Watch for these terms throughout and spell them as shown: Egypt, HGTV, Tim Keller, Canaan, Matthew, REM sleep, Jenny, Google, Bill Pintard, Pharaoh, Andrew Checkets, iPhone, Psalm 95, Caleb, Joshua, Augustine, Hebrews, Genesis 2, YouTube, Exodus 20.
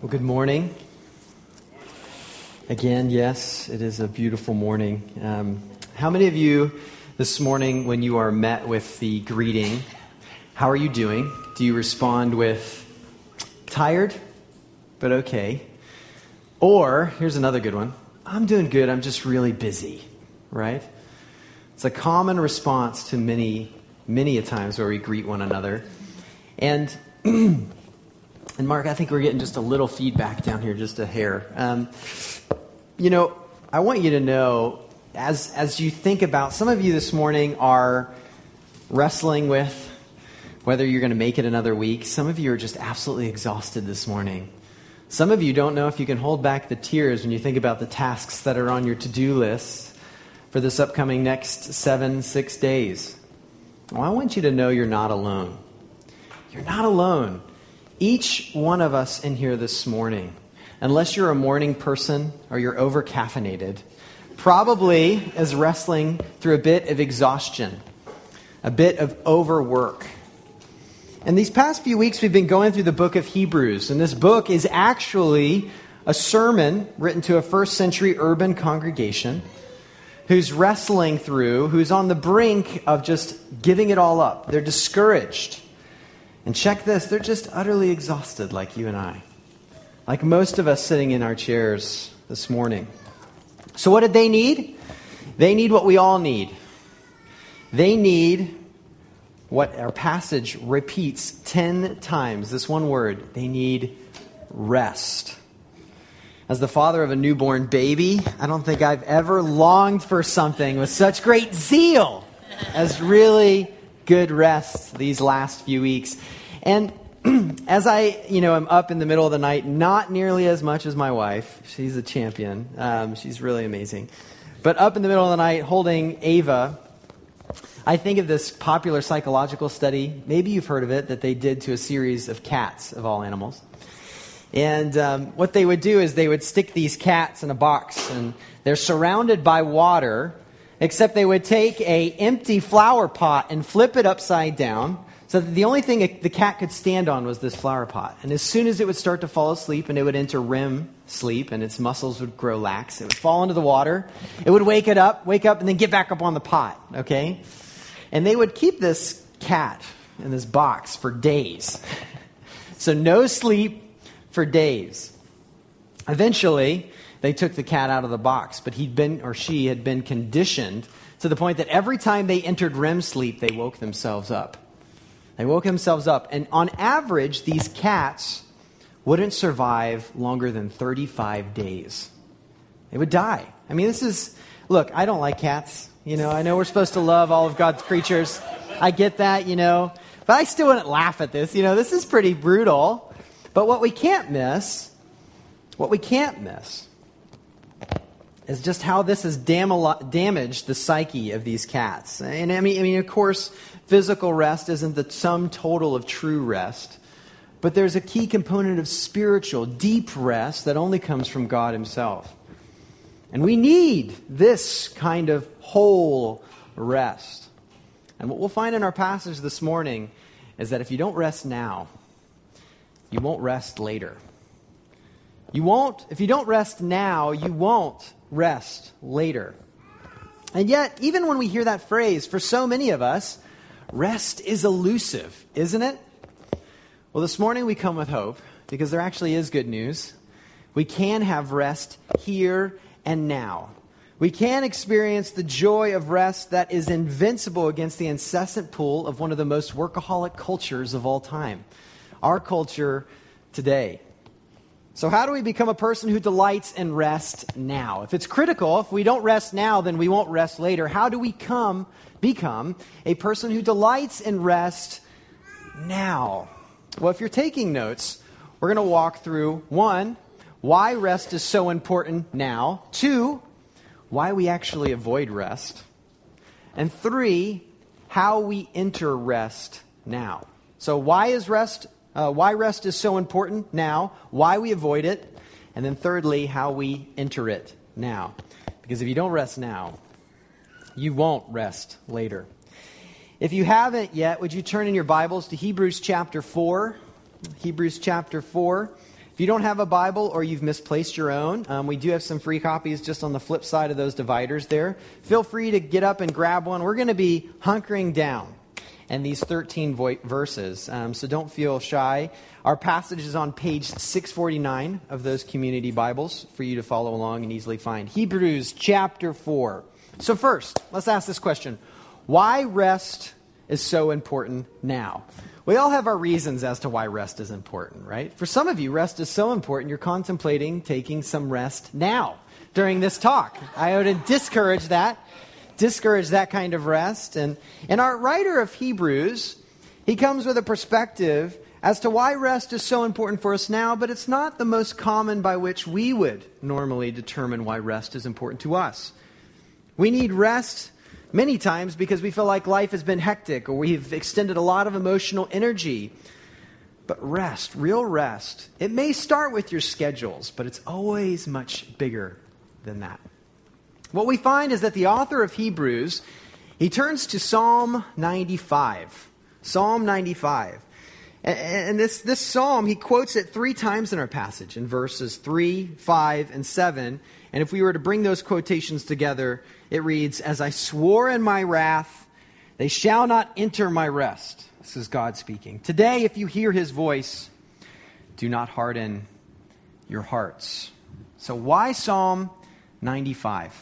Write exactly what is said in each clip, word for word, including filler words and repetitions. Well, good morning. Again, yes, it is a beautiful morning. Um, how many of you this morning, when you are met with the greeting, how are you doing? Do you respond with, tired, but okay? Or, here's another good one, I'm doing good, I'm just really busy, right? It's a common response to many, many a times where we greet one another. And... And Mark, I think we're getting just a little feedback down here, just a hair. Um, you know, I want you to know, as as you think about, some of you this morning are wrestling with whether you're going to make it another week. Some of you are just absolutely exhausted this morning. Some of you don't know if you can hold back the tears when you think about the tasks that are on your to-do list for this upcoming next seven, six days. Well, I want you to know you're not alone. You're not alone. Each one of us in here this morning, unless you're a morning person or you're over-caffeinated, probably is wrestling through a bit of exhaustion, a bit of overwork. And these past few weeks, we've been going through the book of Hebrews, and this book is actually a sermon written to a first century urban congregation who's wrestling through, who's on the brink of just giving it all up. They're discouraged. And check this, they're just utterly exhausted like you and I. Like most of us sitting in our chairs this morning. So what did they need? They need what we all need. They need what our passage repeats ten times. This one word. They need rest. As the father of a newborn baby, I don't think I've ever longed for something with such great zeal as really good rest these last few weeks. And as I, you know, I'm up in the middle of the night, not nearly as much as my wife. She's a champion. Um, she's really amazing. But up in the middle of the night holding Ava, I think of this popular psychological study, maybe you've heard of it, that they did to a series of cats of all animals. And um, what they would do is they would stick these cats in a box, and they're surrounded by water, except they would take a empty flower pot and flip it upside down so that the only thing the cat could stand on was this flower pot. And as soon as it would start to fall asleep and it would enter R E M sleep and its muscles would grow lax, it would fall into the water, it would wake it up, wake up, and then get back up on the pot, okay? And they would keep this cat in this box for days. So no sleep for days. Eventually, they took the cat out of the box, but he'd been, or she had been conditioned to the point that every time they entered R E M sleep, they woke themselves up. They woke themselves up. And on average, these cats wouldn't survive longer than thirty-five days. They would die. I mean, this is, look, I don't like cats. You know, I know we're supposed to love all of God's creatures. I get that, you know, but I still wouldn't laugh at this. You know, this is pretty brutal. But what we can't miss, what we can't miss is just how this has dam- damaged the psyche of these cats. And I mean, I mean, of course, physical rest isn't the sum total of true rest, but there's a key component of spiritual, deep rest that only comes from God himself. And we need this kind of whole rest. And what we'll find in our passage this morning is that if you don't rest now, you won't rest later. You won't, if you don't rest now, you won't rest later. And yet, even when we hear that phrase, for so many of us, rest is elusive, isn't it? Well, this morning we come with hope because there actually is good news. We can have rest here and now. We can experience the joy of rest that is invincible against the incessant pull of one of the most workaholic cultures of all time, our culture today. So how do we become a person who delights in rest now? If it's critical, if we don't rest now, then we won't rest later. How do we come, become a person who delights in rest now? Well, if you're taking notes, we're going to walk through, one, why rest is so important now. Two, why we actually avoid rest. And three, how we enter rest now. So why is rest Uh, why rest is so important now, why we avoid it, and then thirdly, how we enter it now. Because if you don't rest now, you won't rest later. If you haven't yet, would you turn in your Bibles to Hebrews chapter four? Hebrews chapter four. If you don't have a Bible or you've misplaced your own, um, we do have some free copies just on the flip side of those dividers there. Feel free to get up and grab one. We're going to be hunkering down in these thirteen vo- verses, um, so don't feel shy. Our passage is on page six forty-nine of those community Bibles for you to follow along and easily find. Hebrews chapter four. So first, let's ask this question. Why rest is so important now? We all have our reasons as to why rest is important, right? For some of you, rest is so important, you're contemplating taking some rest now during this talk. I would discourage that, discourage that kind of rest. And, and our writer of Hebrews, he comes with a perspective as to why rest is so important for us now, but it's not the most common by which we would normally determine why rest is important to us. We need rest many times because we feel like life has been hectic or we've extended a lot of emotional energy. But rest, real rest, it may start with your schedules, but it's always much bigger than that. What we find is that the author of Hebrews, he turns to Psalm ninety-five. Psalm ninety-five. And this, this psalm, he quotes it three times in our passage, in verses three, five, and seven. And if we were to bring those quotations together, it reads, "As I swore in my wrath, they shall not enter my rest." This is God speaking. "Today, if you hear his voice, do not harden your hearts." So why Psalm ninety-five?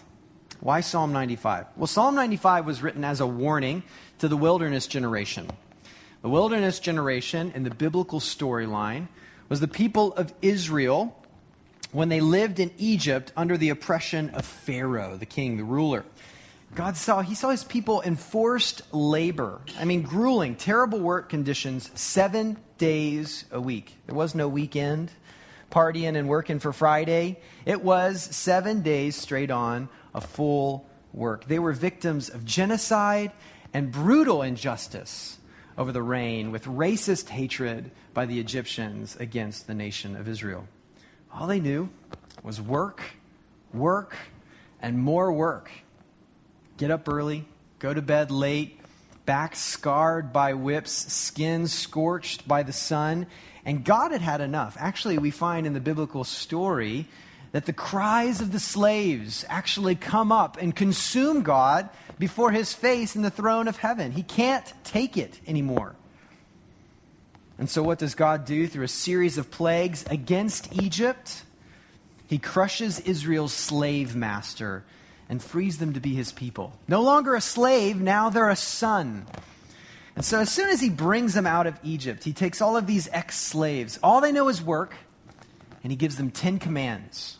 Why Psalm ninety-five? Well, Psalm ninety-five was written as a warning to the wilderness generation. The wilderness generation in the biblical storyline was the people of Israel when they lived in Egypt under the oppression of Pharaoh, the king, the ruler. God saw, he saw his people in forced labor. I mean, grueling, terrible work conditions, seven days a week. There was no weekend, partying and working for Friday. It was seven days straight on of full work. They were victims of genocide and brutal injustice over the reign, with racist hatred by the Egyptians against the nation of Israel. All they knew was work, work, and more work. Get up early, go to bed late, back scarred by whips, skin scorched by the sun. And God had had enough. Actually, we find in the biblical story that the cries of the slaves actually come up and consume God before his face in the throne of heaven. He can't take it anymore. And so what does God do through a series of plagues against Egypt? He crushes Israel's slave master and frees them to be his people. No longer a slave, now they're a son. And so as soon as he brings them out of Egypt, he takes all of these ex-slaves, all they know is work, and he gives them ten commands,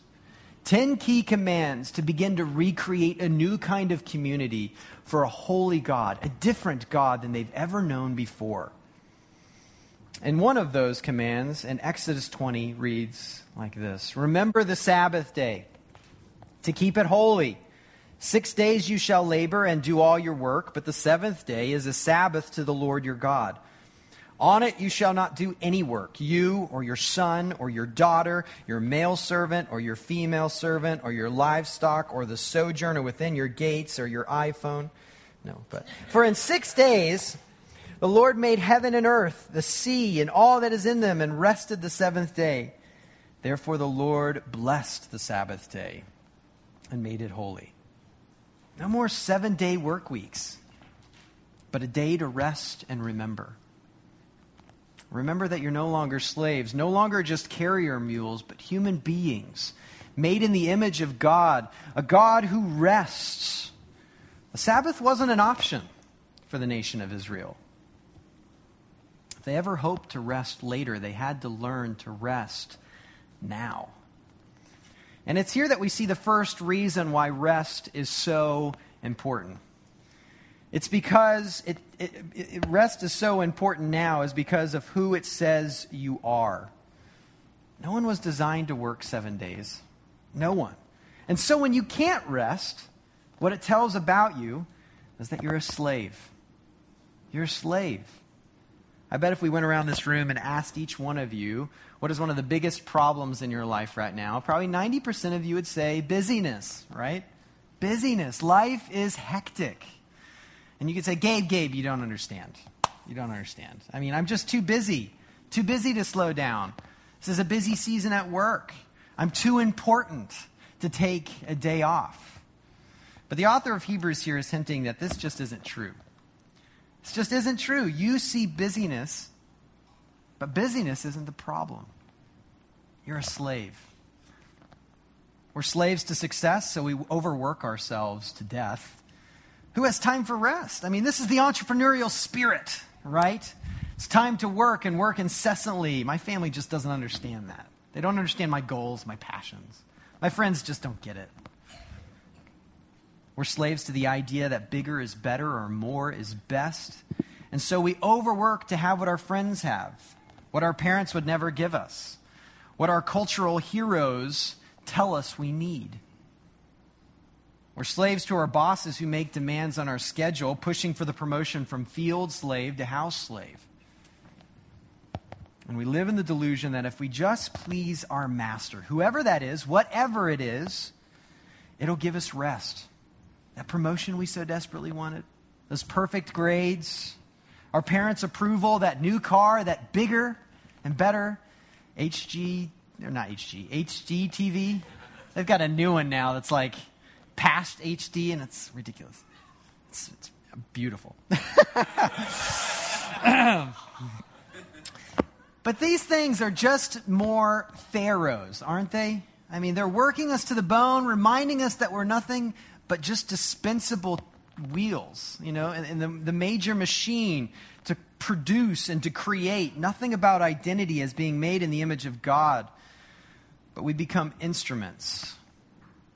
ten key commands to begin to recreate a new kind of community for a holy God, a different God than they've ever known before. And one of those commands in Exodus twenty reads like this: "Remember the Sabbath day to keep it holy. Six days you shall labor and do all your work, but the seventh day is a Sabbath to the Lord your God. On it you shall not do any work, you or your son or your daughter, your male servant or your female servant or your livestock or the sojourner within your gates or your iPhone. No, but for in six days the Lord made heaven and earth, the sea and all that is in them, and rested the seventh day. Therefore the Lord blessed the Sabbath day and made it holy." No more seven-day work weeks, but a day to rest and remember. Remember that you're no longer slaves, no longer just carrier mules, but human beings made in the image of God, a God who rests. The Sabbath wasn't an option for the nation of Israel. If they ever hoped to rest later, they had to learn to rest now. And it's here that we see the first reason why rest is so important. It's because it, it, it, rest is so important now is because of who it says you are. No one was designed to work seven days. No one. And so when you can't rest, what it tells about you is that you're a slave. You're a slave. I bet if we went around this room and asked each one of you, what is one of the biggest problems in your life right now? Probably ninety percent of you would say busyness, right? Busyness. Life is hectic. And you could say, Gabe, Gabe, you don't understand. You don't understand. I mean, I'm just too busy. Too busy to slow down. This is a busy season at work. I'm too important to take a day off. But the author of Hebrews here is hinting that this just isn't true. This just isn't true. You see busyness, but busyness isn't the problem. You're a slave. We're slaves to success, so we overwork ourselves to death. Who has time for rest? I mean, this is the entrepreneurial spirit, right? It's time to work and work incessantly. My family just doesn't understand that. They don't understand my goals, my passions. My friends just don't get it. We're slaves to the idea that bigger is better or more is best. And so we overwork to have what our friends have, what our parents would never give us, what our cultural heroes tell us we need. We're slaves to our bosses who make demands on our schedule, pushing for the promotion from field slave to house slave. And we live in the delusion that if we just please our master, whoever that is, whatever it is, it'll give us rest. That promotion we so desperately wanted, those perfect grades, our parents' approval, that new car, that bigger and better H G, or not H G, H G T V. They've got a new one now that's like past H D, and it's ridiculous. It's, it's beautiful. But these things are just more pharaohs, aren't they? I mean, they're working us to the bone, reminding us that we're nothing but just dispensable wheels, you know, and, and the, the major machine to produce and to create. Nothing about identity as being made in the image of God, but we become instruments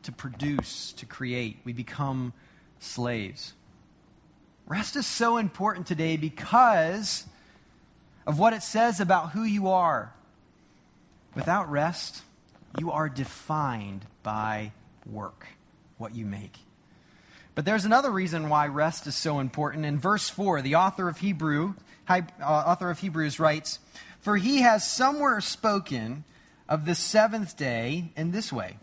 to produce, to create. We become slaves. Rest is so important today because of what it says about who you are. Without rest, you are defined by work, what you make. But there's another reason why rest is so important. In verse four, the author of Hebrew, uh, author of Hebrews writes, "For he has somewhere spoken of the seventh day in this way,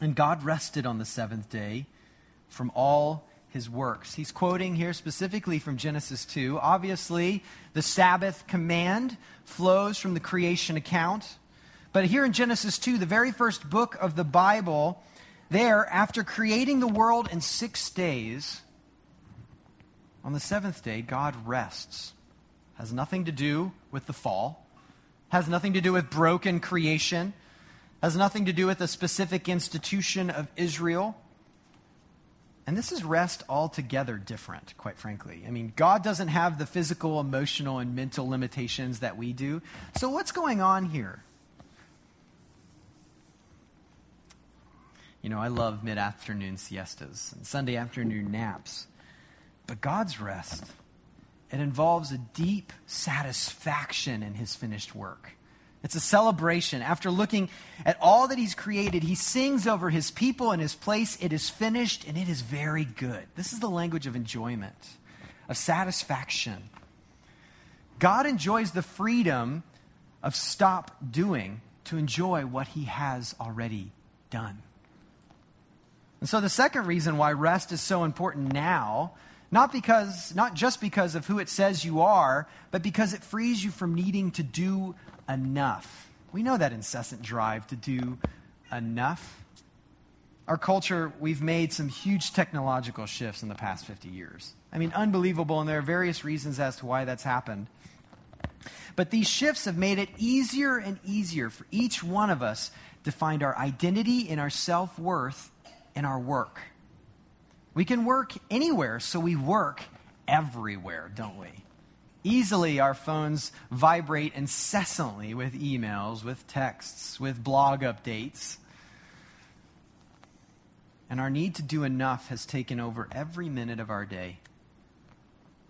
and God rested on the seventh day from all his works." He's quoting here specifically from Genesis two. Obviously, the Sabbath command flows from the creation account. But here in Genesis two, the very first book of the Bible, there, after creating the world in six days, on the seventh day, God rests. Has nothing to do with the fall. Has nothing to do with broken creation. Has nothing to do with a specific institution of Israel. And this is rest altogether different, quite frankly. I mean, God doesn't have the physical, emotional, and mental limitations that we do. So what's going on here? You know, I love mid-afternoon siestas and Sunday afternoon naps. But God's rest, it involves a deep satisfaction in his finished work. It's a celebration. After looking at all that he's created, he sings over his people and his place. It is finished and it is very good. This is the language of enjoyment, of satisfaction. God enjoys the freedom of stop doing to enjoy what he has already done. And so the second reason why rest is so important now, not because, not just because of who it says you are, but because it frees you from needing to do enough. We know that incessant drive to do enough. Our culture, we've made some huge technological shifts in the past fifty years. I mean, unbelievable, and there are various reasons as to why that's happened. But these shifts have made it easier and easier for each one of us to find our identity and our self-worth in our work. We can work anywhere, so we work everywhere, don't we? Easily, our phones vibrate incessantly with emails, with texts, with blog updates. And our need to do enough has taken over every minute of our day.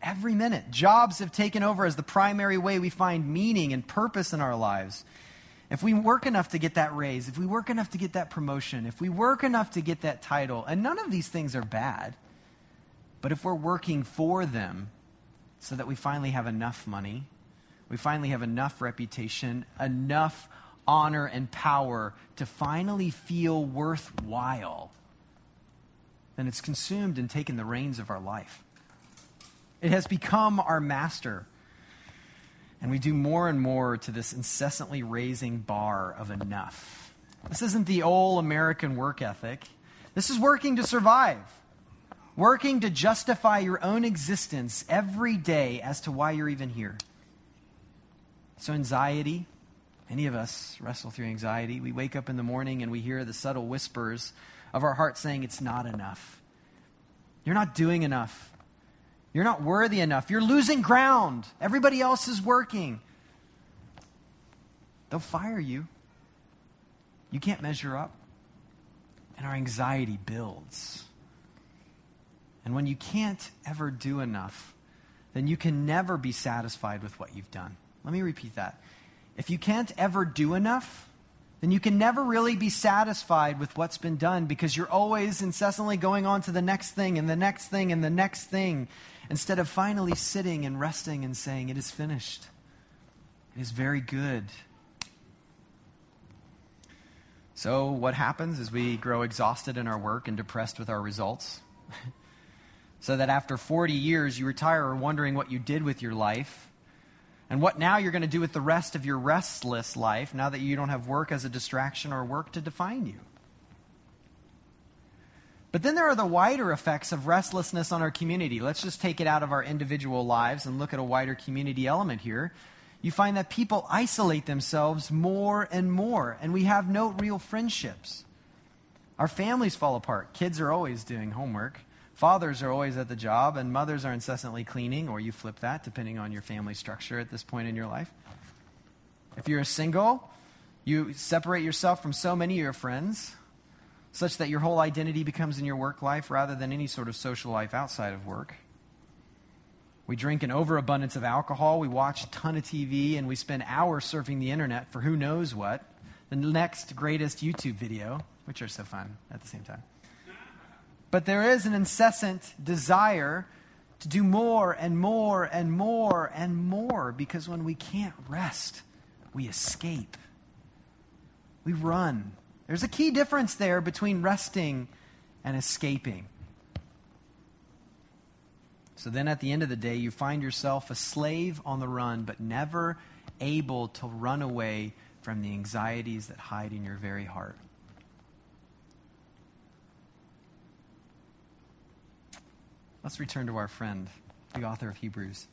Every minute. Jobs have taken over as the primary way we find meaning and purpose in our lives. If we work enough to get that raise, if we work enough to get that promotion, if we work enough to get that title, and none of these things are bad, but if we're working for them, so that we finally have enough money, we finally have enough reputation, enough honor and power to finally feel worthwhile, then it's consumed and taken the reins of our life. It has become our master. And we do more and more to this incessantly raising bar of enough. This isn't the old American work ethic. This is working to survive. Working to justify your own existence every day as to why you're even here. So anxiety, many of us wrestle through anxiety. We wake up in the morning and we hear the subtle whispers of our heart saying it's not enough. You're not doing enough. You're not worthy enough. You're losing ground. Everybody else is working. They'll fire you. You can't measure up. And our anxiety builds. And when you can't ever do enough, then you can never be satisfied with what you've done. Let me repeat that. If you can't ever do enough, then you can never really be satisfied with what's been done, because you're always incessantly going on to the next thing and the next thing and the next thing, instead of finally sitting and resting and saying, it is finished. It is very good. So what happens is we grow exhausted in our work and depressed with our results. So that after forty years, you retire wondering what you did with your life and what now you're going to do with the rest of your restless life now that you don't have work as a distraction or work to define you. But then there are the wider effects of restlessness on our community. Let's just take it out of our individual lives and look at a wider community element here. You find that people isolate themselves more and more, and we have no real friendships. Our families fall apart. Kids are always doing homework. Fathers are always at the job, and mothers are incessantly cleaning, or you flip that, depending on your family structure at this point in your life. If you're single, you separate yourself from so many of your friends, such that your whole identity becomes in your work life rather than any sort of social life outside of work. We drink an overabundance of alcohol, we watch a ton of T V, and we spend hours surfing the internet for who knows what, the next greatest YouTube video, which are so fun at the same time. But there is an incessant desire to do more and more and more and more, because when we can't rest, we escape. We run. There's a key difference there between resting and escaping. So then at the end of the day, you find yourself a slave on the run, but never able to run away from the anxieties that hide in your very heart. Let's return to our friend, the author of Hebrews,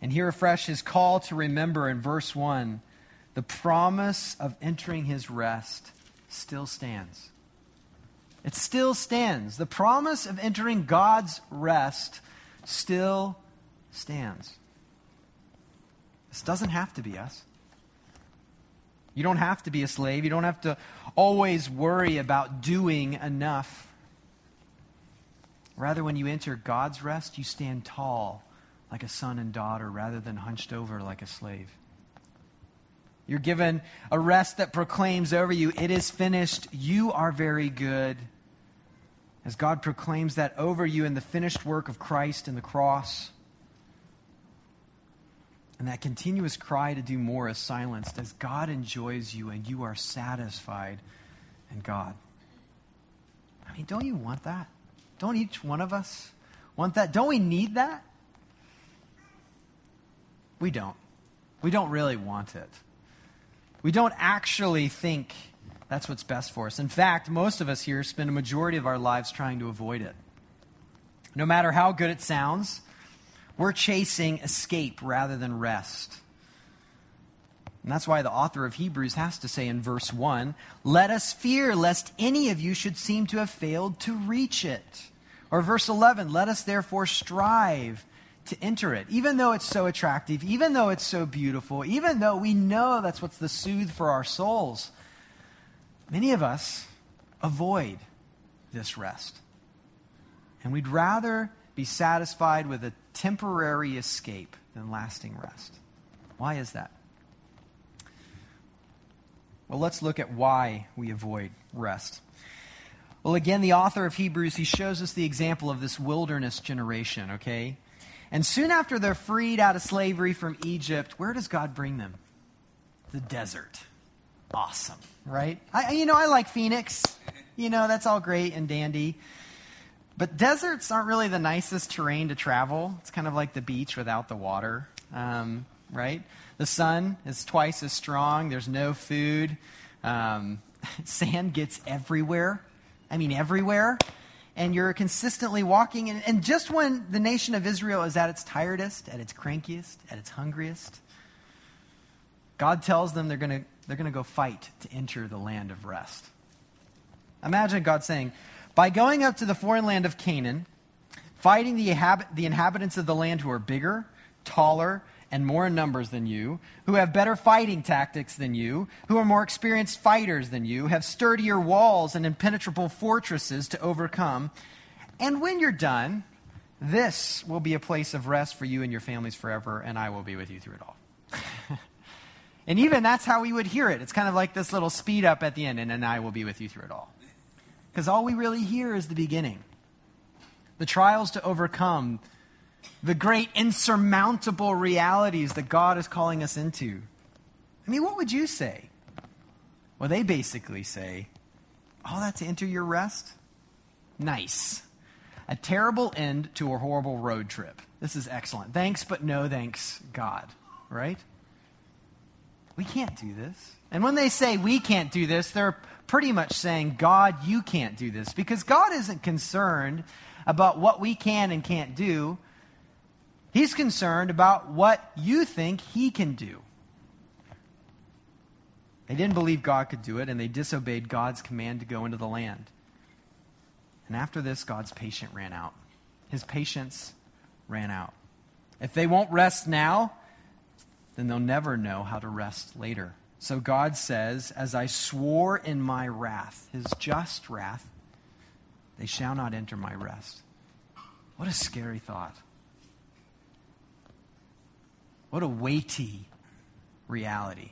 and hear afresh his call to remember in verse one. The promise of entering his rest still stands. It still stands. The promise of entering God's rest still stands. This doesn't have to be us. You don't have to be a slave. You don't have to always worry about doing enough. Rather, when you enter God's rest, you stand tall like a son and daughter rather than hunched over like a slave. You're given a rest that proclaims over you, it is finished, you are very good. As God proclaims that over you in the finished work of Christ and the cross. And that continuous cry to do more is silenced as God enjoys you and you are satisfied in God. I mean, don't you want that? Don't each one of us want that? Don't we need that? We don't. We don't really want it. We don't actually think that's what's best for us. In fact, most of us here spend a majority of our lives trying to avoid it. No matter how good it sounds, we're chasing escape rather than rest. And that's why the author of Hebrews has to say in verse one, let us fear lest any of you should seem to have failed to reach it. Or verse eleven, let us therefore strive to enter it. Even though it's so attractive, even though it's so beautiful, even though we know that's what's the soothe for our souls, many of us avoid this rest. And we'd rather be satisfied with a temporary escape than lasting rest. Why is that? Well, let's look at why we avoid rest. Well, again, the author of Hebrews, he shows us the example of this wilderness generation, okay? And soon after they're freed out of slavery from Egypt, where does God bring them? The desert. Awesome, right? I, you know, I like Phoenix. You know, that's all great and dandy. But deserts aren't really the nicest terrain to travel. It's kind of like the beach without the water. Um, right? The sun is twice as strong. There's no food. Um, sand gets everywhere. I mean, everywhere. And you're consistently walking. And, and just when the nation of Israel is at its tiredest, at its crankiest, at its hungriest, God tells them they're going to they're going to go fight to enter the land of rest. Imagine God saying, by going up to the foreign land of Canaan, fighting the, inhabit- the inhabitants of the land who are bigger, taller, and more in numbers than you, who have better fighting tactics than you, who are more experienced fighters than you, have sturdier walls and impenetrable fortresses to overcome. And when you're done, this will be a place of rest for you and your families forever, and I will be with you through it all. And even that's how we would hear it. It's kind of like this little speed up at the end, and, and I will be with you through it all. Because all we really hear is the beginning. The trials to overcome, the great insurmountable realities that God is calling us into. I mean, what would you say? Well, they basically say, all that to enter your rest? Nice. A terrible end to a horrible road trip. This is excellent. Thanks, but no thanks, God. Right? We can't do this. And when they say we can't do this, they're pretty much saying, God, you can't do this. Because God isn't concerned about what we can and can't do. He's concerned about what you think he can do. They didn't believe God could do it, and they disobeyed God's command to go into the land. And after this, God's patience ran out. His patience ran out. If they won't rest now, then they'll never know how to rest later. So God says, as I swore in my wrath, his just wrath, they shall not enter my rest. What a scary thought. What a weighty reality.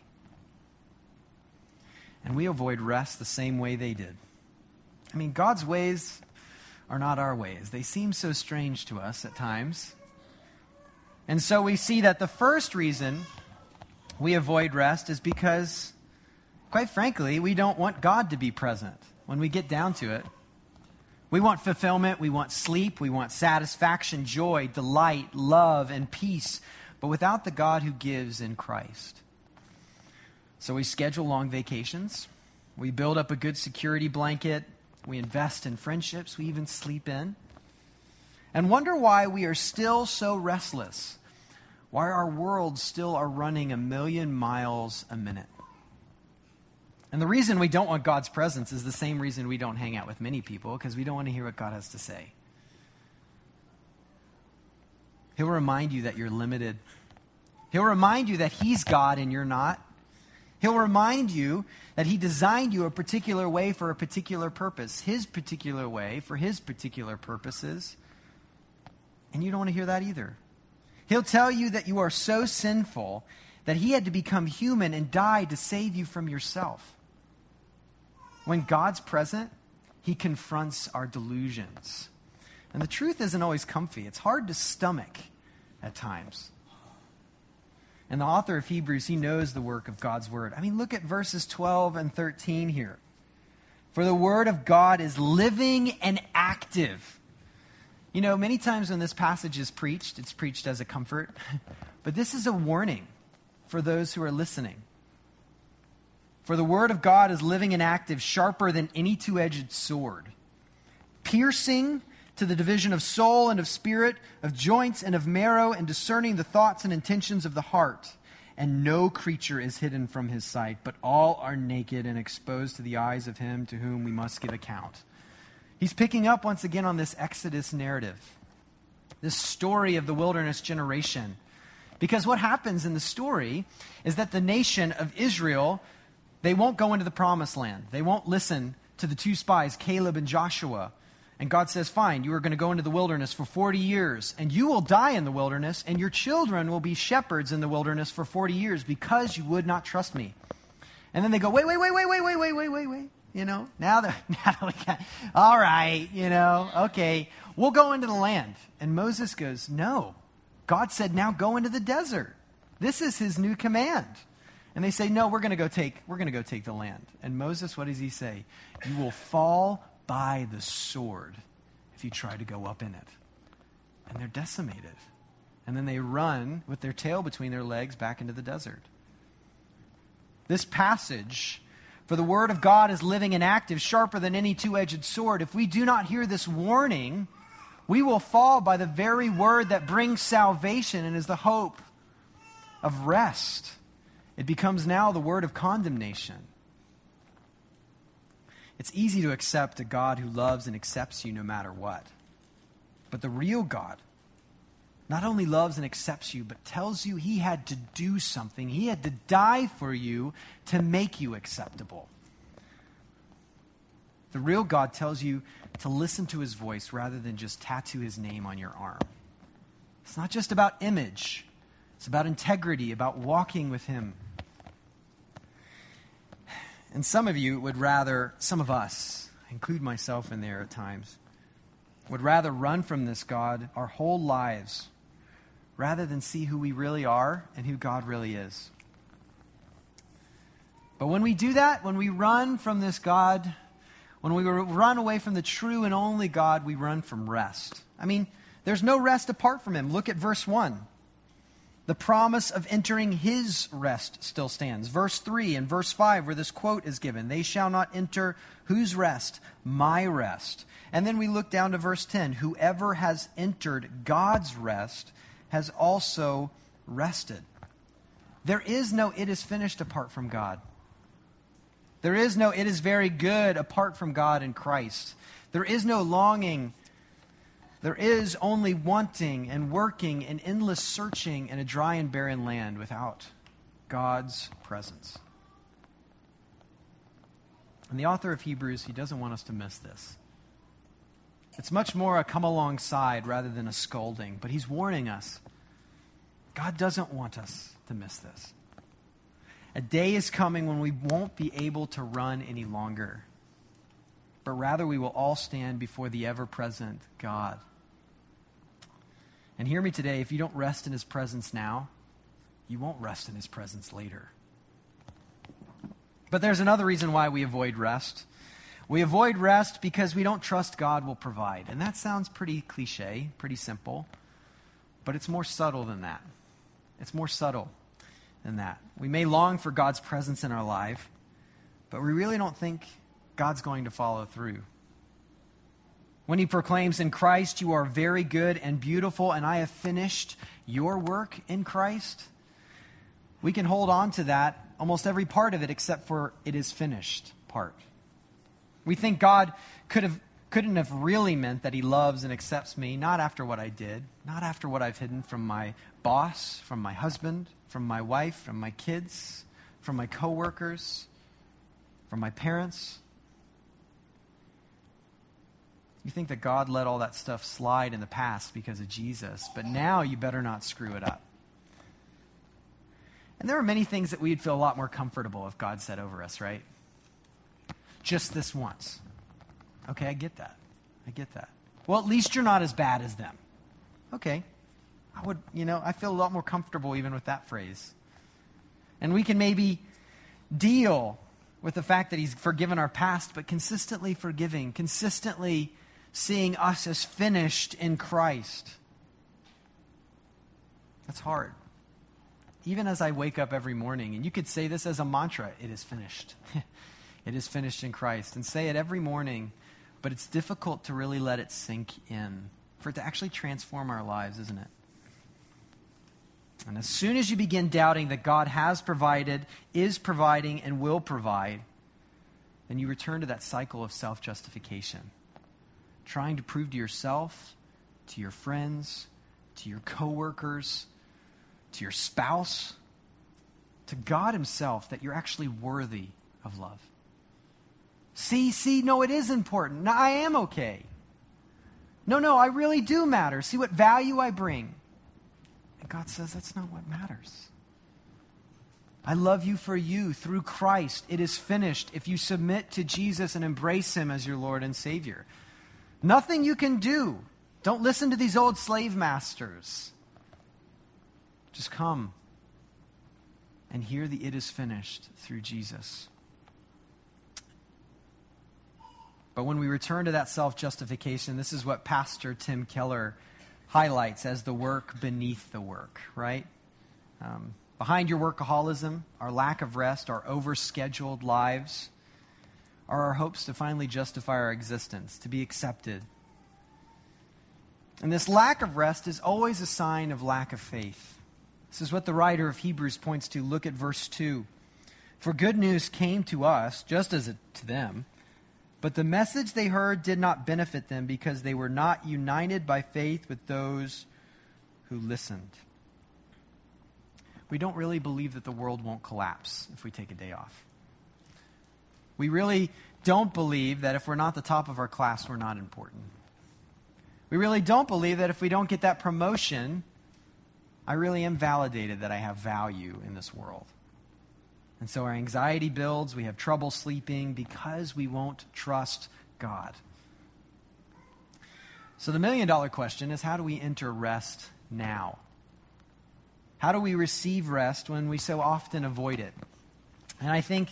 And we avoid rest the same way they did. I mean, God's ways are not our ways. They seem so strange to us at times. And so we see that the first reason we avoid rest is because, quite frankly, we don't want God to be present when we get down to it. We want fulfillment, we want sleep, we want satisfaction, joy, delight, love, and peace, but without the God who gives in Christ. So we schedule long vacations. We build up a good security blanket. We invest in friendships. We even sleep in. And wonder why we are still so restless. Why our worlds still are running a million miles a minute. And the reason we don't want God's presence is the same reason we don't hang out with many people, because we don't want to hear what God has to say. He'll remind you that you're limited. He'll remind you that he's God and you're not. He'll remind you that he designed you a particular way for a particular purpose, his particular way for his particular purposes. And you don't want to hear that either. He'll tell you that you are so sinful that he had to become human and die to save you from yourself. When God's present, he confronts our delusions. And the truth isn't always comfy. It's hard to stomach at times. And the author of Hebrews, he knows the work of God's word. I mean, look at verses twelve and thirteen here. For the word of God is living and active. You know, many times when this passage is preached, it's preached as a comfort. But this is a warning for those who are listening. For the word of God is living and active, sharper than any two-edged sword, piercing to the division of soul and of spirit, of joints and of marrow, and discerning the thoughts and intentions of the heart. And no creature is hidden from his sight, but all are naked and exposed to the eyes of him to whom we must give account. He's picking up once again on this Exodus narrative, this story of the wilderness generation. Because what happens in the story is that the nation of Israel, they won't go into the promised land. They won't listen to the two spies, Caleb and Joshua. And God says, fine, you are going to go into the wilderness for forty years, and you will die in the wilderness, and your children will be shepherds in the wilderness for forty years because you would not trust me. And then they go, wait, wait, wait, wait, wait, wait, wait, wait, wait, wait. You know, now that, now that we got, all right, you know, okay, we'll go into the land. And Moses goes, no, God said, now go into the desert. This is his new command. And they say, no, we're going to go take, we're going to go take the land. And Moses, what does he say? You will fall by the sword if you try to go up in it. And they're decimated. and then they run with their tail between their legs back into the desert. This passage, for the word of God is living and active, sharper than any two-edged sword. If we do not hear this warning, we will fall by the very word that brings salvation and is the hope of rest. It becomes now the word of condemnation. It's easy to accept a God who loves and accepts you no matter what. But the real God not only loves and accepts you, but tells you he had to do something. He had to die for you to make you acceptable. The real God tells you to listen to his voice rather than just tattoo his name on your arm. It's not just about image. It's about integrity, about walking with him. And some of you would rather, some of us, include myself in there at times, would rather run from this God our whole lives rather than see who we really are and who God really is. But when we do that, when we run from this God, when we run away from the true and only God, we run from rest. I mean, there's no rest apart from him. Look at verse one. The promise of entering his rest still stands. Verse three and verse five, where this quote is given, they shall not enter whose rest? My rest. And then we look down to verse ten, whoever has entered God's rest has also rested. There is no it is finished apart from God. There is no it is very good apart from God in Christ. There is no longing. There is only wanting and working and endless searching in a dry and barren land without God's presence. And the author of Hebrews, he doesn't want us to miss this. It's much more a come alongside rather than a scolding, but he's warning us. God doesn't want us to miss this. A day is coming when we won't be able to run any longer, but rather we will all stand before the ever-present God. And hear me today, if you don't rest in his presence now, you won't rest in his presence later. But there's another reason why we avoid rest. We avoid rest because we don't trust God will provide. And that sounds pretty cliche, pretty simple, but it's more subtle than that. It's more subtle than that. We may long for God's presence in our life, but we really don't think God's going to follow through. When he proclaims, in Christ you are very good and beautiful, and I have finished your work in Christ, we can hold on to that, almost every part of it, except for it is finished part. We think God could have, couldn't have really meant that he loves and accepts me, not after what I did, not after what I've hidden from my boss, from my husband, from my wife, from my kids, from my coworkers, from my parents. You think that God let all that stuff slide in the past because of Jesus, but now you better not screw it up. And there are many things that we'd feel a lot more comfortable if God said over us, right? Just this once. Okay, I get that. I get that. Well, at least you're not as bad as them. Okay. I would, you know, I feel a lot more comfortable even with that phrase. And we can maybe deal with the fact that he's forgiven our past, but consistently forgiving, consistently seeing us as finished in Christ. That's hard. Even as I wake up every morning, and you could say this as a mantra, it is finished. It is finished in Christ. And say it every morning, but it's difficult to really let it sink in, for it to actually transform our lives, isn't it? And as soon as you begin doubting that God has provided, is providing, and will provide, then you return to that cycle of self-justification, trying to prove to yourself, to your friends, to your coworkers, to your spouse, to God himself, that you're actually worthy of love. See, see, no, it is important. No, I am okay. No, no, I really do matter. See what value I bring. And God says, that's not what matters. I love you for you through Christ. It is finished if you submit to Jesus and embrace him as your Lord and Savior. Nothing you can do. Don't listen to these old slave masters. Just come and hear the it is finished through Jesus. But when we return to that self-justification, this is what Pastor Tim Keller highlights as the work beneath the work, right? Um, behind your workaholism, our lack of rest, our overscheduled lives, are our hopes to finally justify our existence, to be accepted. And this lack of rest is always a sign of lack of faith. This is what the writer of Hebrews points to. Look at verse two. For good news came to us, just as it to them, but the message they heard did not benefit them because they were not united by faith with those who listened. We don't really believe that the world won't collapse if we take a day off. We really don't believe that if we're not the top of our class, we're not important. We really don't believe that if we don't get that promotion, I really am validated that I have value in this world. And so our anxiety builds, we have trouble sleeping because we won't trust God. So the million dollar question is, how do we enter rest now? How do we receive rest when we so often avoid it? And I think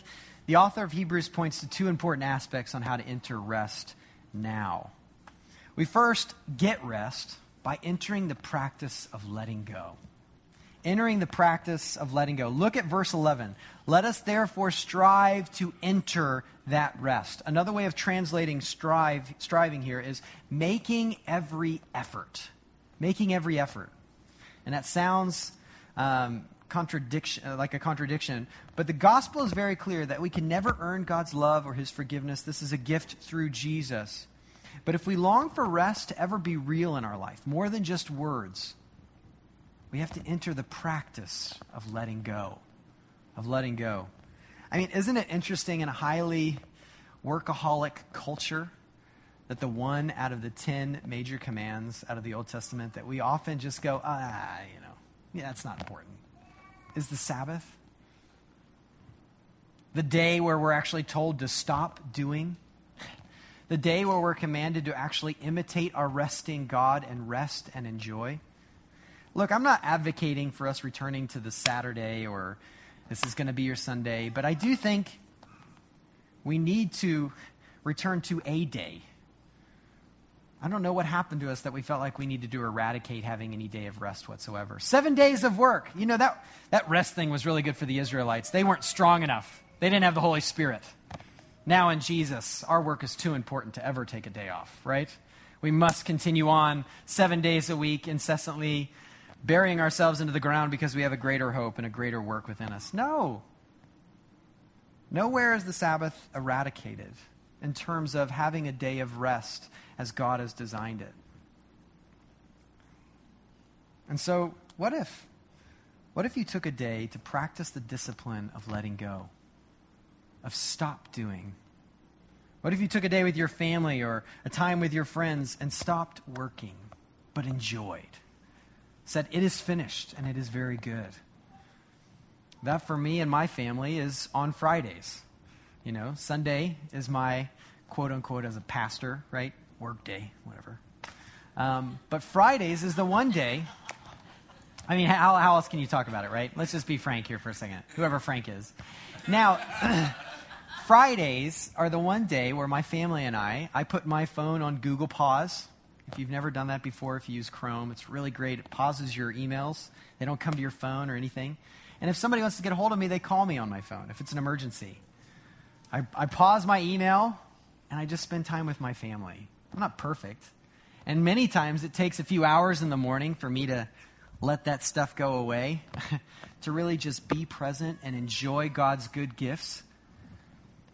the author of Hebrews points to two important aspects on how to enter rest now. We first get rest by entering the practice of letting go. Entering the practice of letting go. Look at verse eleven. Let us therefore strive to enter that rest. Another way of translating strive, striving here is making every effort. Making every effort. And that sounds um, contradiction, like a contradiction, but the gospel is very clear that we can never earn God's love or his forgiveness. This is a gift through Jesus. But if we long for rest to ever be real in our life, more than just words, we have to enter the practice of letting go, of letting go. I mean, isn't it interesting in a highly workaholic culture that the one out of the ten major commands out of the Old Testament that we often just go, ah, you know, yeah, that's not important, is the Sabbath? The day where we're actually told to stop doing. The day where we're commanded to actually imitate our resting God and rest and enjoy. Look, I'm not advocating for us returning to the Saturday or this is going to be your Sunday, but I do think we need to return to a day. I don't know what happened to us that we felt like we needed to eradicate having any day of rest whatsoever. Seven days of work. You know, that, that rest thing was really good for the Israelites. They weren't strong enough. They didn't have the Holy Spirit. Now in Jesus, our work is too important to ever take a day off, right? We must continue on seven days a week, incessantly burying ourselves into the ground because we have a greater hope and a greater work within us. No. Nowhere is the Sabbath eradicated in terms of having a day of rest as God has designed it. And so, what if? What if you took a day to practice the discipline of letting go, of stop doing? What if you took a day with your family or a time with your friends and stopped working, but enjoyed? Said, it is finished and it is very good. That for me and my family is on Fridays. You know, Sunday is my quote-unquote as a pastor, right? Work day, whatever. Um, but Fridays is the one day. I mean, how, how else can you talk about it, right? Let's just be Frank here for a second, whoever Frank is. Now, Fridays are the one day where my family and I, I put my phone on Google Pause. If you've never done that before, if you use Chrome, it's really great. It pauses your emails. They don't come to your phone or anything. And if somebody wants to get a hold of me, they call me on my phone if it's an emergency. I, I pause my email, and I just spend time with my family. I'm not perfect. And many times it takes a few hours in the morning for me to let that stuff go away, to really just be present and enjoy God's good gifts.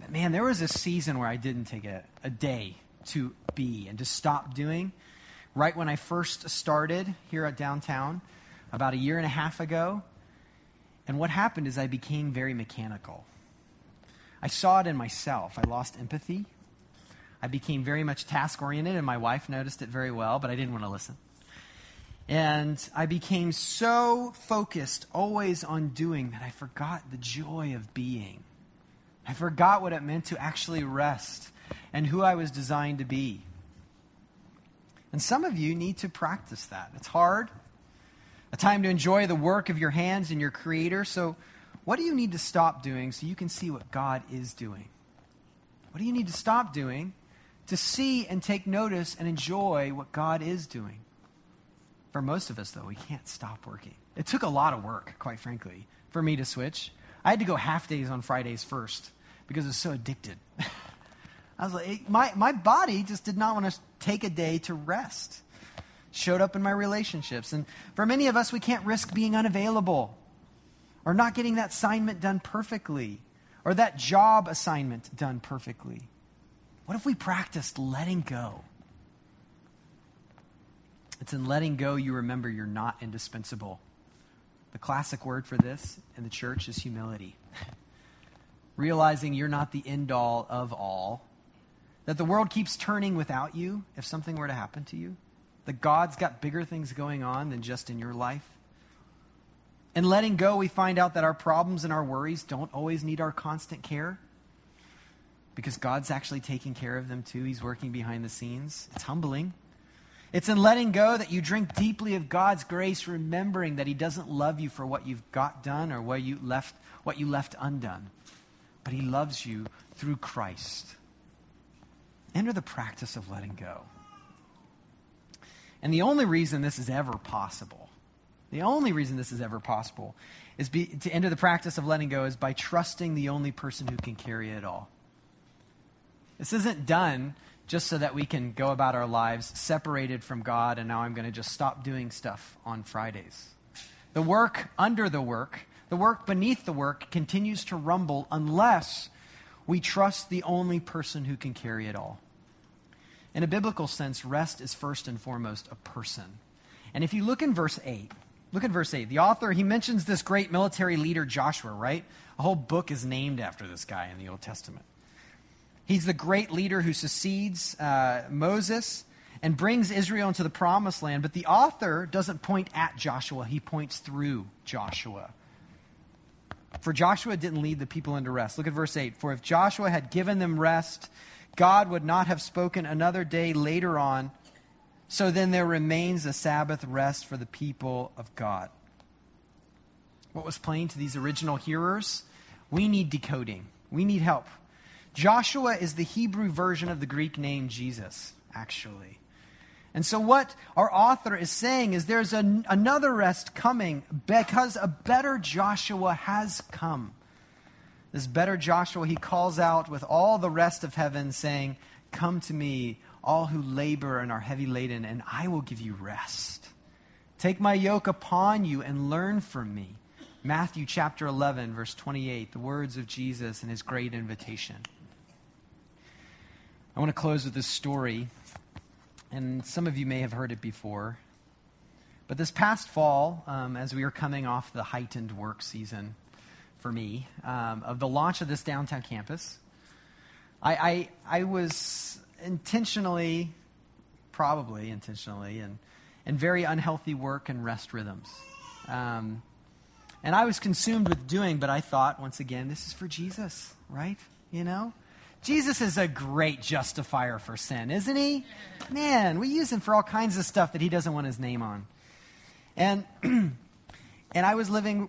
But man, there was a season where I didn't take a, a day to be and to stop doing. Right when I first started here at downtown about a year and a half ago, and what happened is I became very mechanical. I saw it in myself. I lost empathy. I became very much task-oriented, and my wife noticed it very well, but I didn't want to listen. And I became so focused always on doing that I forgot the joy of being. I forgot what it meant to actually rest and who I was designed to be. And some of you need to practice that. It's hard. A time to enjoy the work of your hands and your Creator. So what do you need to stop doing so you can see what God is doing? What do you need to stop doing to see and take notice and enjoy what God is doing? For most of us, though, we can't stop working. It took a lot of work, quite frankly, for me to switch. I had to go half days on Fridays first because I was so addicted. I was like, it, my, my body just did not want to take a day to rest. Showed up in my relationships. And for many of us, we can't risk being unavailable or not getting that assignment done perfectly or that job assignment done perfectly. What if we practiced letting go? It's in letting go you remember you're not indispensable. The classic word for this in the church is humility. Realizing you're not the end all of all, that the world keeps turning without you if something were to happen to you, that God's got bigger things going on than just in your life. And letting go, we find out that our problems and our worries don't always need our constant care because God's actually taking care of them too. He's working behind the scenes. It's humbling. It's in letting go that you drink deeply of God's grace, remembering that he doesn't love you for what you've got done or what you left, what you left undone, but he loves you through Christ. Enter the practice of letting go. And the only reason this is ever possible, the only reason this is ever possible is be, to enter the practice of letting go is by trusting the only person who can carry it all. This isn't done just so that we can go about our lives separated from God, and now I'm going to just stop doing stuff on Fridays. The work under the work, the work beneath the work continues to rumble unless we trust the only person who can carry it all. In a biblical sense, rest is first and foremost a person. And if you look in verse eight, look at verse eight. The author, he mentions this great military leader, Joshua, right? A whole book is named after this guy in the Old Testament. He's the great leader who succeeds uh, Moses and brings Israel into the promised land. But the author doesn't point at Joshua. He points through Joshua. For Joshua didn't lead the people into rest. Look at verse eight. For if Joshua had given them rest, God would not have spoken another day later on. So then there remains a Sabbath rest for the people of God. What was plain to these original hearers? We need decoding. We need help. Joshua is the Hebrew version of the Greek name Jesus, actually. And so what our author is saying is there's an, another rest coming because a better Joshua has come. This better Joshua, he calls out with all the rest of heaven saying, "Come to me, all who labor and are heavy laden, and I will give you rest. Take my yoke upon you and learn from me." Matthew chapter eleven, verse twenty-eight, the words of Jesus and his great invitation. I want to close with this story, and some of you may have heard it before. But this past fall, um, as we were coming off the heightened work season for me, um, of the launch of this downtown campus, I, I, I was intentionally, probably intentionally, in, in very unhealthy work and rest rhythms. Um, and I was consumed with doing, but I thought, once again, this is for Jesus, right? You know? Jesus is a great justifier for sin, isn't he? Man, we use him for all kinds of stuff that he doesn't want his name on. And and I was living,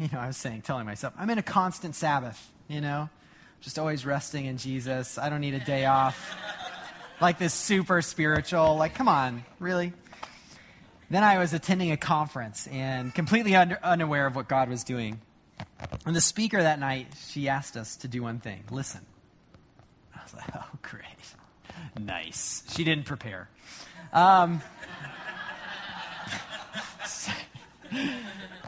you know, I was saying, telling myself, I'm in a constant Sabbath, you know, just always resting in Jesus. I don't need a day off. Like this super spiritual, like, come on, really? Then I was attending a conference and completely under, unaware of what God was doing. And the speaker that night, she asked us to do one thing. Listen. I was like, oh, great. Nice. She didn't prepare. Um,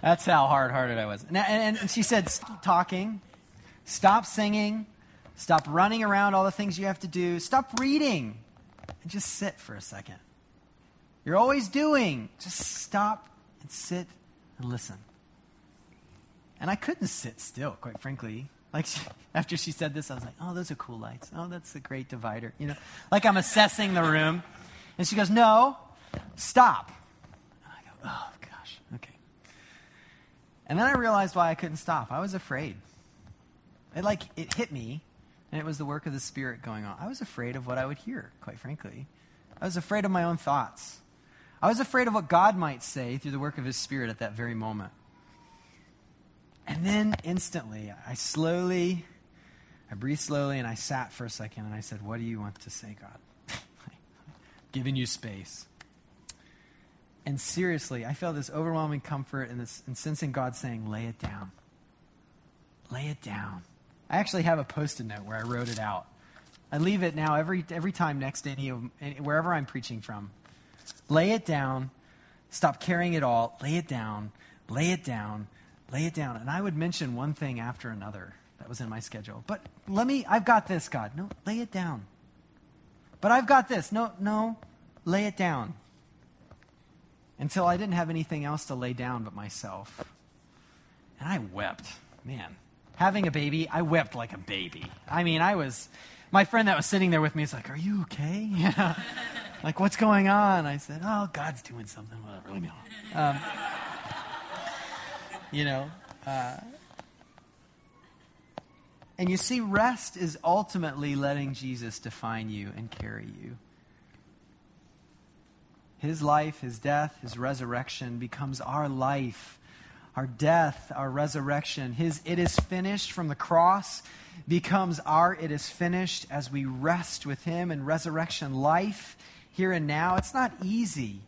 that's how hard-hearted I was. And, and, and she said, stop talking. Stop singing. Stop running around all the things you have to do. Stop reading. And just sit for a second. You're always doing. Just stop and sit and listen. And I couldn't sit still, quite frankly. Like, she, after she said this, I was like, oh, those are cool lights. Oh, that's a great divider. You know, like I'm assessing the room. And she goes, no, stop. And I go, oh, gosh, okay. And then I realized why I couldn't stop. I was afraid. It, like, it hit me, and it was the work of the Spirit going on. I was afraid of what I would hear, quite frankly. I was afraid of my own thoughts. I was afraid of what God might say through the work of his Spirit at that very moment. And then instantly, I slowly, I breathed slowly, and I sat for a second, and I said, what do you want to say, God? Giving you space. And seriously, I felt this overwhelming comfort and this and sensing God saying, lay it down. Lay it down. I actually have a post-it note where I wrote it out. I leave it now every every time next to any of wherever I'm preaching from. Lay it down. Stop carrying it all. Lay it down. Lay it down. Lay it down. And I would mention one thing after another that was in my schedule. But let me, I've got this, God. No, lay it down. But I've got this. No, no, lay it down. Until I didn't have anything else to lay down but myself. And I wept. Man, having a baby, I wept like a baby. I mean, I was, my friend that was sitting there with me is like, are you okay? Like, what's going on? I said, oh, God's doing something. Whatever, leave me alone. Um, you know, uh, and you see, rest is ultimately letting Jesus define you and carry you. His life, his death, his resurrection becomes our life, our death, our resurrection. His it is finished from the cross becomes our it is finished as we rest with him in resurrection life here and now. It's not easy,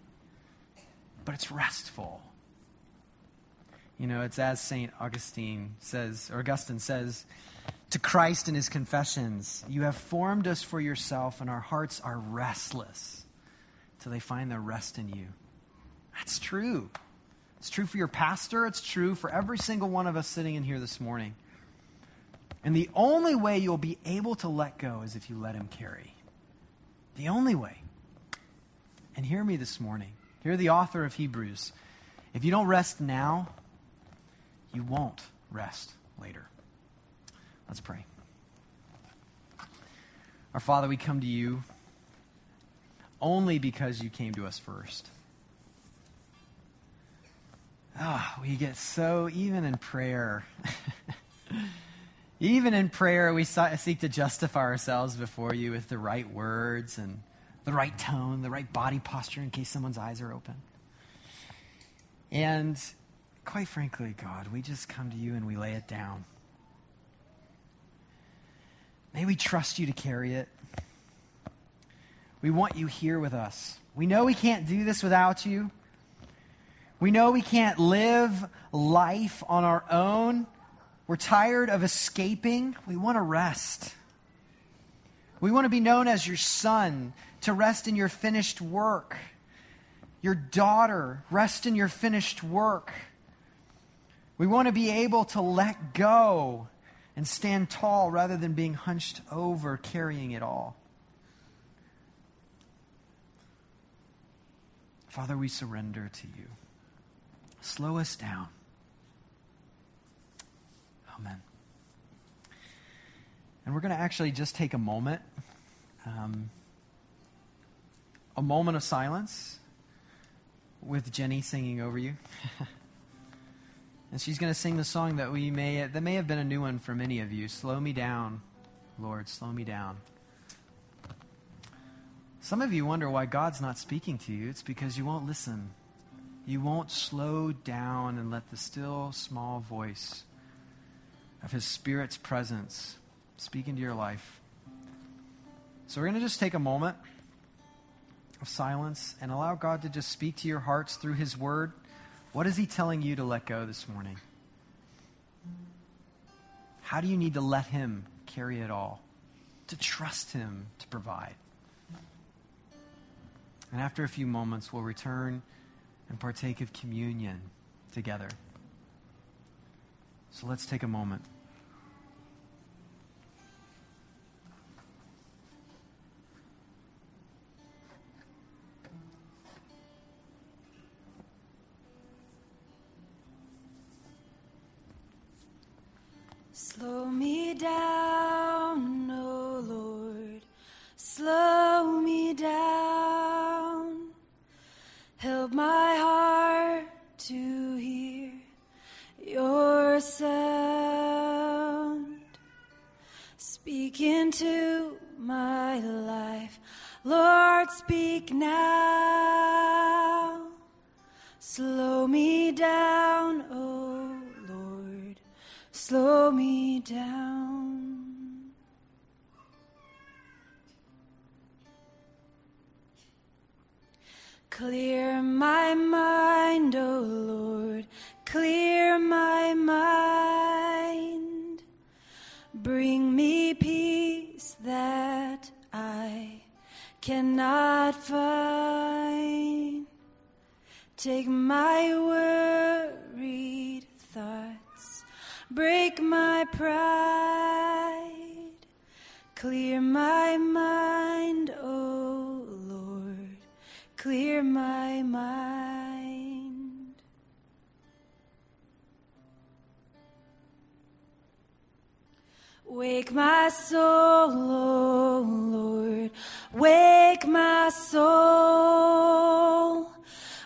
but it's restful. You know, it's as Saint Augustine says, or Augustine says to Christ in his Confessions, you have formed us for yourself and our hearts are restless till they find their rest in you. That's true. It's true for your pastor. It's true for every single one of us sitting in here this morning. And the only way you'll be able to let go is if you let him carry. The only way. And hear me this morning. Hear the author of Hebrews. If you don't rest now, you won't rest later. Let's pray. Our Father, we come to you only because you came to us first. Ah, oh, we get so, even in prayer, even in prayer, we seek to justify ourselves before you with the right words and the right tone, the right body posture in case someone's eyes are open. And quite frankly, God, we just come to you and we lay it down. May we trust you to carry it. We want you here with us. We know we can't do this without you. We know we can't live life on our own. We're tired of escaping. We want to rest. We want to be known as your son, to rest in your finished work. Your daughter, rest in your finished work. We want to be able to let go and stand tall rather than being hunched over, carrying it all. Father, we surrender to you. Slow us down. Amen. And we're going to actually just take a moment, um, a moment of silence with Jenny singing over you. And she's going to sing the song that we may, that may have been a new one for many of you. Slow me down, Lord, slow me down. Some of you wonder why God's not speaking to you. It's because you won't listen. You won't slow down and let the still, small voice of his Spirit's presence speak into your life. So we're going to just take a moment of silence and allow God to just speak to your hearts through his word. What is he telling you to let go this morning? How do you need to let him carry it all? To trust him to provide. And after a few moments, we'll return and partake of communion together. So let's take a moment. Slow me down, O Lord, slow me down. Help my heart to hear your sound. Speak into my life, Lord, speak now. Slow me down, O Lord, slow me down. Clear my mind, O Lord, clear my mind. Bring me peace that I cannot find. Take my worried thoughts, break my pride. Clear my mind, O Lord, clear my mind. Wake my soul, O Lord, wake my soul.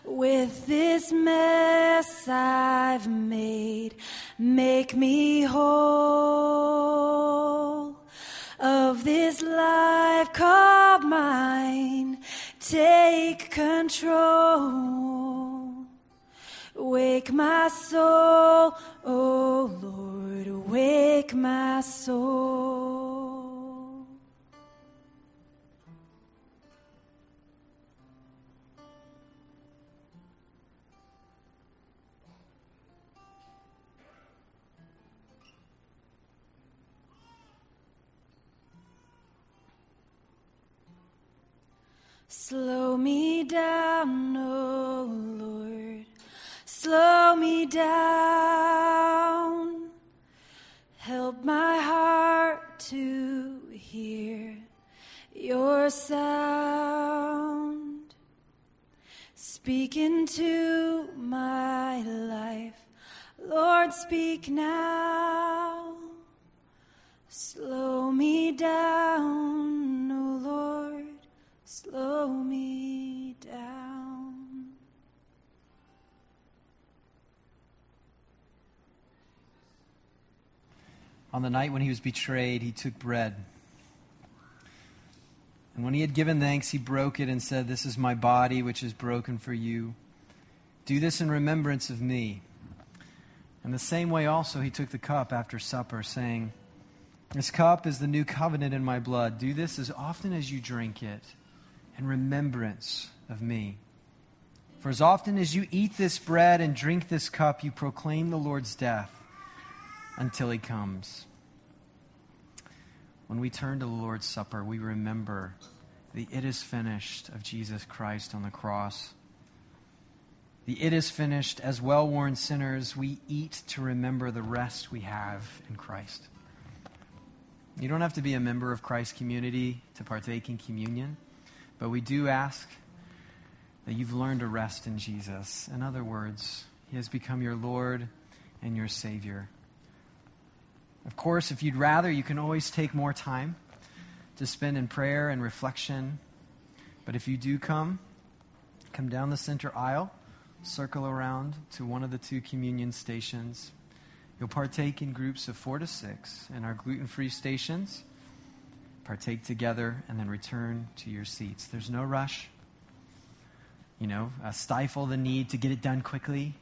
With this mess I've made, make me whole. Of this life called mine, take control. Wake my soul, O Lord, wake my soul. Slow me down, O Lord, slow me down. Help my heart to hear your sound. Speak into my life, Lord, speak now. Slow me down, O Lord, slow me down. On the night when he was betrayed, he took bread. And when he had given thanks, he broke it and said, "This is my body, which is broken for you. Do this in remembrance of me." In the same way also he took the cup after supper, saying, "This cup is the new covenant in my blood. Do this as often as you drink it, in remembrance of me. For as often as you eat this bread and drink this cup, you proclaim the Lord's death until he comes." When we turn to the Lord's Supper, we remember the "it is finished" of Jesus Christ on the cross. The "it is finished" as well-worn sinners, we eat to remember the rest we have in Christ. You don't have to be a member of Christ's community to partake in communion. But we do ask that you've learned to rest in Jesus. In other words, he has become your Lord and your Savior. Of course, if you'd rather, you can always take more time to spend in prayer and reflection. But if you do come, come down the center aisle, circle around to one of the two communion stations. You'll partake in groups of four to six in our gluten-free stations. Partake together, and then return to your seats. There's no rush. You know, uh, stifle the need to get it done quickly.